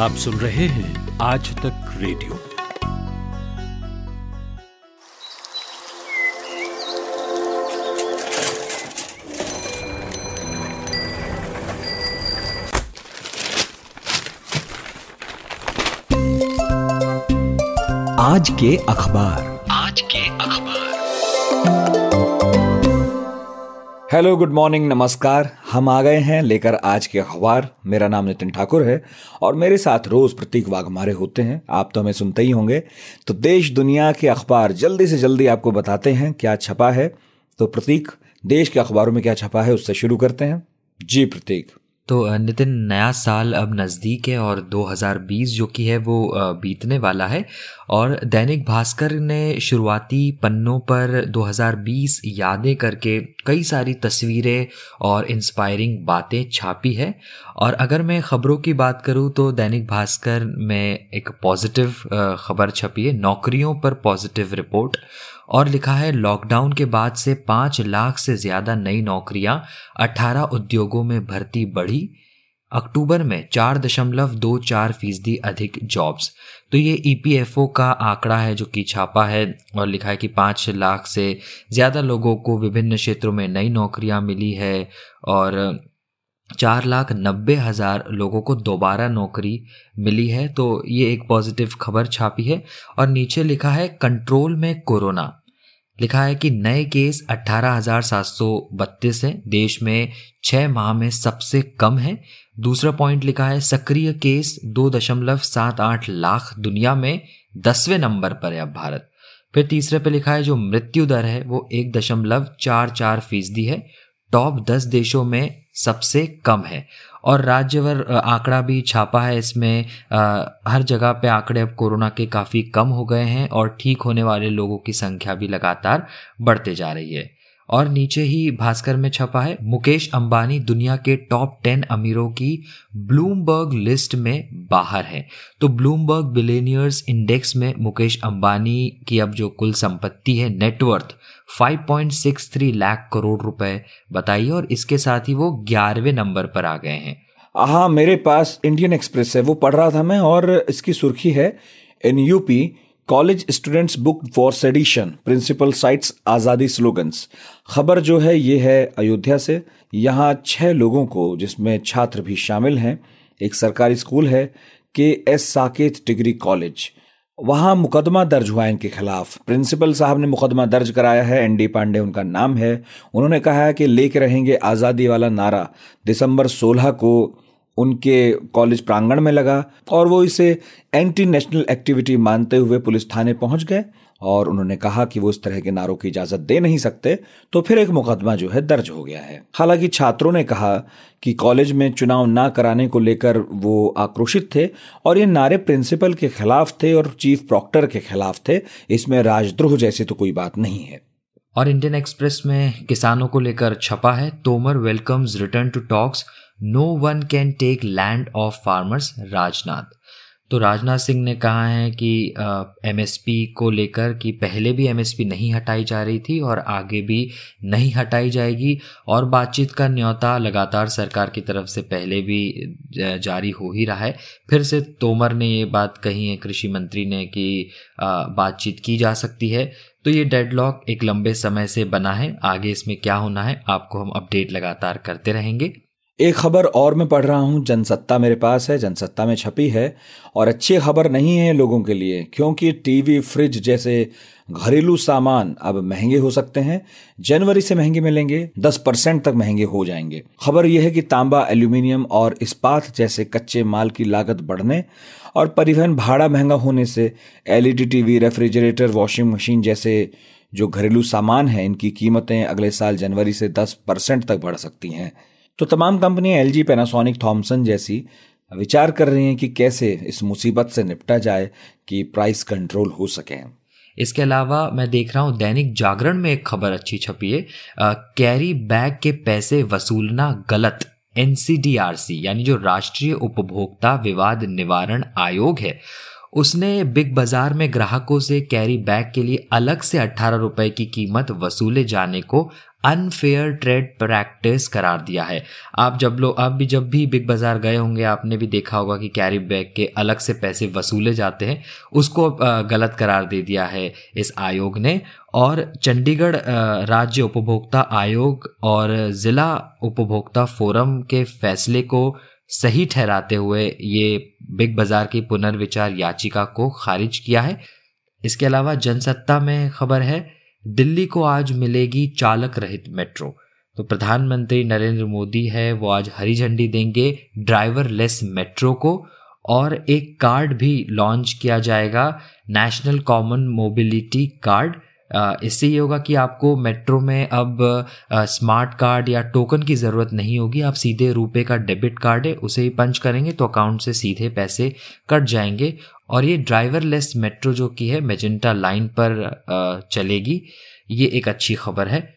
आप सुन रहे हैं आज तक रेडियो। आज के अखबार। हेलो, गुड मॉर्निंग, नमस्कार। हम आ गए हैं लेकर आज के अखबार। मेरा नाम नितिन ठाकुर है और मेरे साथ रोज प्रतीक वाघमारे होते हैं। आप तो हमें सुनते ही होंगे। तो देश दुनिया के अखबार जल्दी से जल्दी आपको बताते हैं क्या छपा है। तो प्रतीक, देश के अखबारों में क्या छपा है उससे शुरू करते हैं। जी प्रतीक। तो नितिन, नया साल अब नज़दीक है और 2020 जो कि है वो बीतने वाला है और दैनिक भास्कर ने शुरुआती पन्नों पर 2020 यादें करके कई सारी तस्वीरें और इंस्पायरिंग बातें छापी है। और अगर मैं ख़बरों की बात करूं तो दैनिक भास्कर में एक पॉजिटिव खबर छपी है, नौकरियों पर पॉजिटिव रिपोर्ट, और लिखा है लॉकडाउन के बाद से 5 लाख से ज़्यादा नई नौकरियां, 18 उद्योगों में भर्ती बढ़ी, अक्टूबर में 4.24% अधिक जॉब्स। तो ये EPFO का आंकड़ा है जो कि छापा है और लिखा है कि 5 लाख से ज़्यादा लोगों को विभिन्न क्षेत्रों में नई नौकरियां मिली है और 4,90,000 लोगों को दोबारा नौकरी मिली है। तो ये एक पॉजिटिव खबर छापी है। और नीचे लिखा है कंट्रोल में कोरोना, लिखा है कि नए केस 18,732 हैं, देश में 6 माह में सबसे कम है। दूसरा पॉइंट लिखा है सक्रिय केस 2.78 लाख, दुनिया में 10वें नंबर पर है अब भारत। फिर तीसरे पे लिखा है जो मृत्यु दर है वो 1.44% है, टॉप 10 देशों में सबसे कम है। और राज्यवर आंकड़ा भी छापा है इसमें, हर जगह पे आंकड़े अब कोरोना के काफ़ी कम हो गए हैं और ठीक होने वाले लोगों की संख्या भी लगातार बढ़ते जा रही है। और नीचे ही भास्कर में छपा है मुकेश अंबानी दुनिया के टॉप 10 अमीरों की ब्लूमबर्ग लिस्ट में बाहर है। तो ब्लूमबर्ग बिलियनियर्स इंडेक्स में मुकेश अंबानी की अब जो कुल संपत्ति है, नेटवर्थ 5.63 लाख करोड़ रुपए बताइए, और इसके साथ ही वो 11वें नंबर पर आ गए हैं। हाँ, मेरे पास इंडियन एक्सप्रेस है, वो पढ़ रहा था मैं, और इसकी सुर्खी है in UP college students book for sedition, principal cites azadi slogans. खबर जो है ये है अयोध्या से। यहाँ 6 लोगों को, जिसमें छात्र भी शामिल हैं, एक सरकारी स्कूल है K.S. साकेत डिग्री कॉलेज, वहाँ मुकदमा दर्ज हुआ इनके खिलाफ। प्रिंसिपल साहब ने मुकदमा दर्ज कराया है, N.D. पांडे उनका नाम है। उन्होंने कहा है कि लेके रहेंगे आज़ादी वाला नारा दिसंबर 16 को उनके कॉलेज प्रांगण में लगा और वो इसे एंटी नेशनल एक्टिविटी मानते हुए पुलिस थाने पहुंच गए और उन्होंने कहा कि वो इस तरह के नारों की इजाज़त दे नहीं सकते। तो फिर एक मुकदमा जो है दर्ज हो गया है। हालांकि छात्रों ने कहा कि कॉलेज में चुनाव ना कराने को लेकर वो आक्रोशित थे और ये नारे प्रिंसिपल के खिलाफ थे और चीफ प्रॉक्टर के खिलाफ थे, इसमें राजद्रोह जैसी तो कोई बात नहीं है। और इंडियन एक्सप्रेस में किसानों को लेकर छपा है Tomar welcomes return to talks, no one can take land of farmers Rajnath. तो राजनाथ सिंह ने कहा है कि MSP को लेकर कि पहले भी MSP नहीं हटाई जा रही थी और आगे भी नहीं हटाई जाएगी, और बातचीत का न्योता लगातार सरकार की तरफ से पहले भी जारी हो ही रहा है। फिर से तोमर ने ये बात कही है, कृषि मंत्री ने, कि बातचीत की जा सकती है। तो ये डेडलॉक एक लंबे समय से बना है, आगे इसमें क्या होना है आपको हम अपडेट लगातार करते रहेंगे। एक खबर और मैं पढ़ रहा हूँ, जनसत्ता मेरे पास है। जनसत्ता में छपी है और अच्छी खबर नहीं है लोगों के लिए, क्योंकि टीवी, फ्रिज जैसे घरेलू सामान अब महंगे हो सकते हैं। जनवरी से महंगे मिलेंगे, 10% तक महंगे हो जाएंगे। खबर यह है कि तांबा, एल्यूमिनियम और इस्पात जैसे कच्चे माल की लागत बढ़ने और परिवहन भाड़ा महंगा होने से LED TV, refrigerator, washing machine जैसे जो घरेलू सामान है, इनकी कीमतें अगले साल जनवरी से 10% तक बढ़ सकती हैं। तो तमाम कंपनियां LG, पैनासोनिक, थॉमसन जैसी विचार कर रही हैं कि कैसे इस मुसीबत से निपटा जाए कि प्राइस कंट्रोल हो सके। इसके अलावा मैं देख रहा हूँ दैनिक जागरण में एक खबर अच्छी छपी है, कैरी बैग के पैसे वसूलना गलत, NCDRC यानी जो राष्ट्रीय उपभोक्ता विवाद निवारण आयोग है उसने बिग बाजार में ग्राहकों से कैरी बैग के लिए अलग से 18 रुपए की कीमत वसूले जाने को अनफेयर ट्रेड प्रैक्टिस करार दिया है। आप जब भी बिग बाजार गए होंगे आपने भी देखा होगा कि कैरी बैग के अलग से पैसे वसूले जाते हैं, उसको गलत करार दे दिया है इस आयोग ने। और चंडीगढ़ राज्य उपभोक्ता आयोग और जिला उपभोक्ता फोरम के फैसले को सही ठहराते हुए ये बिग बाजार की पुनर्विचार याचिका को खारिज किया है। इसके अलावा जनसत्ता में खबर है, दिल्ली को आज मिलेगी चालक रहित मेट्रो। तो प्रधानमंत्री नरेंद्र मोदी है वो आज हरी झंडी देंगे ड्राइवरलेस मेट्रो को, और एक कार्ड भी लॉन्च किया जाएगा, नेशनल कॉमन मोबिलिटी कार्ड। इससे ये होगा कि आपको मेट्रो में अब स्मार्ट कार्ड या टोकन की ज़रूरत नहीं होगी, आप सीधे रुपए का डेबिट कार्ड है उसे ही पंच करेंगे तो अकाउंट से सीधे पैसे कट जाएंगे। और ये ड्राइवरलेस मेट्रो जो की है मेजेंटा लाइन पर चलेगी, ये एक अच्छी खबर है।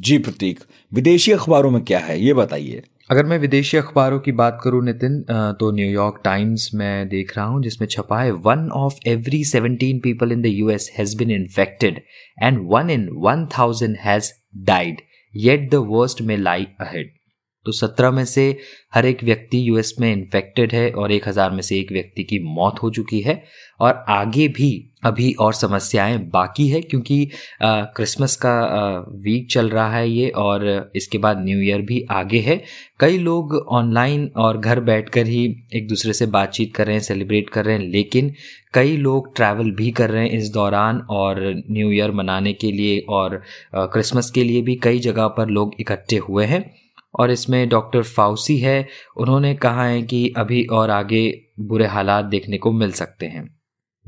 जी प्रतीक, विदेशी अखबारों में क्या है ये बताइए। अगर मैं विदेशी अखबारों की बात करूं नितिन, तो न्यूयॉर्क टाइम्स में देख रहा हूं जिसमें छपा है 1 of every 17 people in the US has been infected and 1 in 1,000 has died, yet the worst may lie ahead. तो 17 में से हर एक व्यक्ति यूएस में इन्फेक्टेड है और 1,000 में से एक व्यक्ति की मौत हो चुकी है, और आगे भी अभी और समस्याएं बाकी है क्योंकि क्रिसमस का वीक चल रहा है ये, और इसके बाद न्यू ईयर भी आगे है। कई लोग ऑनलाइन और घर बैठकर ही एक दूसरे से बातचीत कर रहे हैं, सेलिब्रेट कर रहे हैं, लेकिन कई लोग ट्रैवल भी कर रहे हैं इस दौरान, और न्यू ईयर मनाने के लिए और क्रिसमस के लिए भी कई जगह पर लोग इकट्ठे हुए हैं। और इसमें डॉक्टर फाउसी है, उन्होंने कहा है कि अभी और आगे बुरे हालात देखने को मिल सकते हैं।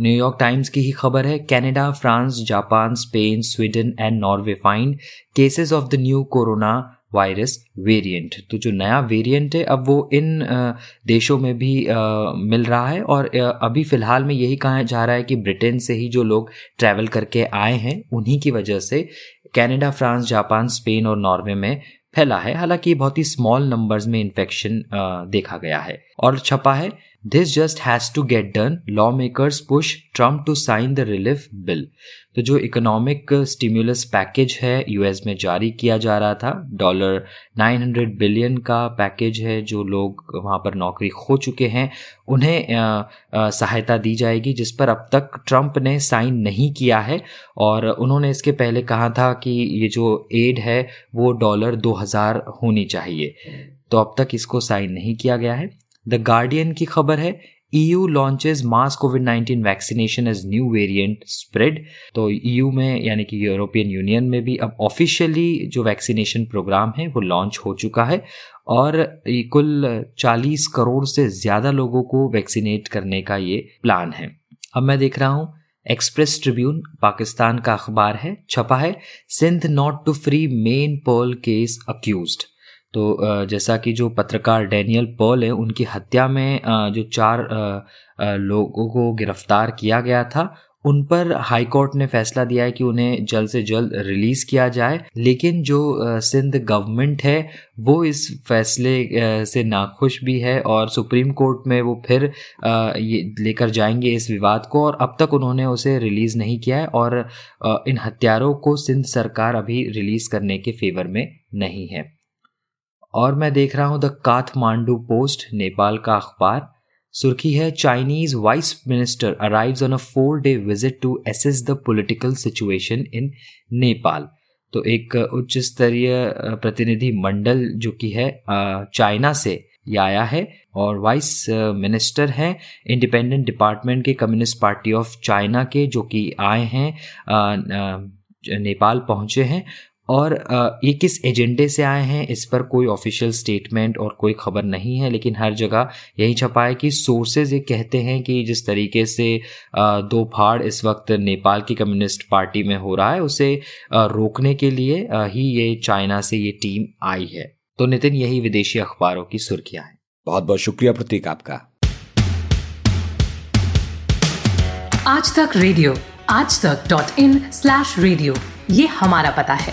न्यूयॉर्क टाइम्स की ही खबर है, Canada, France, Japan, Spain, Sweden and Norway find cases of the new corona virus variant. तो जो नया वेरिएंट है अब वो इन देशों में भी मिल रहा है, और अभी फ़िलहाल में यही कहा जा रहा है कि ब्रिटेन से ही जो लोग ट्रैवल करके आए हैं उन्हीं की वजह से कनाडा, फ्रांस, जापान, स्पेन और नॉर्वे में फैला है। हालांकि बहुत ही स्मॉल नंबर्स में इन्फेक्शन देखा गया है। और छपा है, this just has to get done, law makers push Trump to sign the relief bill. तो जो इकोनॉमिक स्टिम्युलस पैकेज है यूएस में जारी किया जा रहा था, $900 बिलियन का पैकेज है, जो लोग वहां पर नौकरी खो चुके हैं उन्हें सहायता दी जाएगी, जिस पर अब तक ट्रम्प ने साइन नहीं किया है। और उन्होंने इसके पहले कहा था कि ये जो एड है वो $2,000 होनी चाहिए, तो अब तक इसको साइन नहीं किया गया है। द गार्डियन की खबर है, EU लॉन्चेस मास कोविड-19 vaccination as new variant spread. तो EU में यानी कि यूरोपियन यूनियन में भी अब ऑफिशियली जो वैक्सीनेशन प्रोग्राम है वो लॉन्च हो चुका है, और कुल 40 करोड़ से ज़्यादा लोगों को वैक्सीनेट करने का ये प्लान है। अब मैं देख रहा हूँ एक्सप्रेस ट्रिब्यून, पाकिस्तान का अखबार है, छपा है, Sindh not to free main Pearl case accused. तो जैसा कि जो पत्रकार डैनियल पर्ल है उनकी हत्या में जो 4 लोगों को गिरफ्तार किया गया था उन पर हाई कोर्ट ने फैसला दिया है कि उन्हें जल्द से जल्द रिलीज किया जाए, लेकिन जो सिंध गवर्नमेंट है वो इस फैसले से नाखुश भी है और सुप्रीम कोर्ट में वो फिर ये लेकर जाएंगे इस विवाद को, और अब तक उन्होंने उसे रिलीज नहीं किया है, और इन हत्यारों को सिंध सरकार अभी रिलीज करने के फेवर में नहीं है। और मैं देख रहा हूँ द काठमांडू पोस्ट, नेपाल का अखबार, सुर्खी है, Chinese vice minister arrives on a 4-day visit to assess the political situation in Nepal. तो एक उच्च स्तरीय प्रतिनिधि मंडल जो कि है चाइना से आया है, और वाइस मिनिस्टर हैं इंडिपेंडेंट डिपार्टमेंट के कम्युनिस्ट पार्टी ऑफ चाइना के, जो कि आए हैं नेपाल पहुंचे हैं, और ये किस एजेंडे से आए हैं इस पर कोई ऑफिशियल स्टेटमेंट और कोई खबर नहीं है, लेकिन हर जगह यही छपा है कि सोर्सेज ये कहते हैं कि जिस तरीके से दो फाड़ इस वक्त नेपाल की कम्युनिस्ट पार्टी में हो रहा है उसे रोकने के लिए ही ये चाइना से ये टीम आई है। तो नितिन, यही विदेशी अखबारों की सुर्खियां हैं। बहुत बहुत शुक्रिया प्रतीक आपका। आज तक रेडियो, आजतक.in/रेडियो ये हमारा पता है,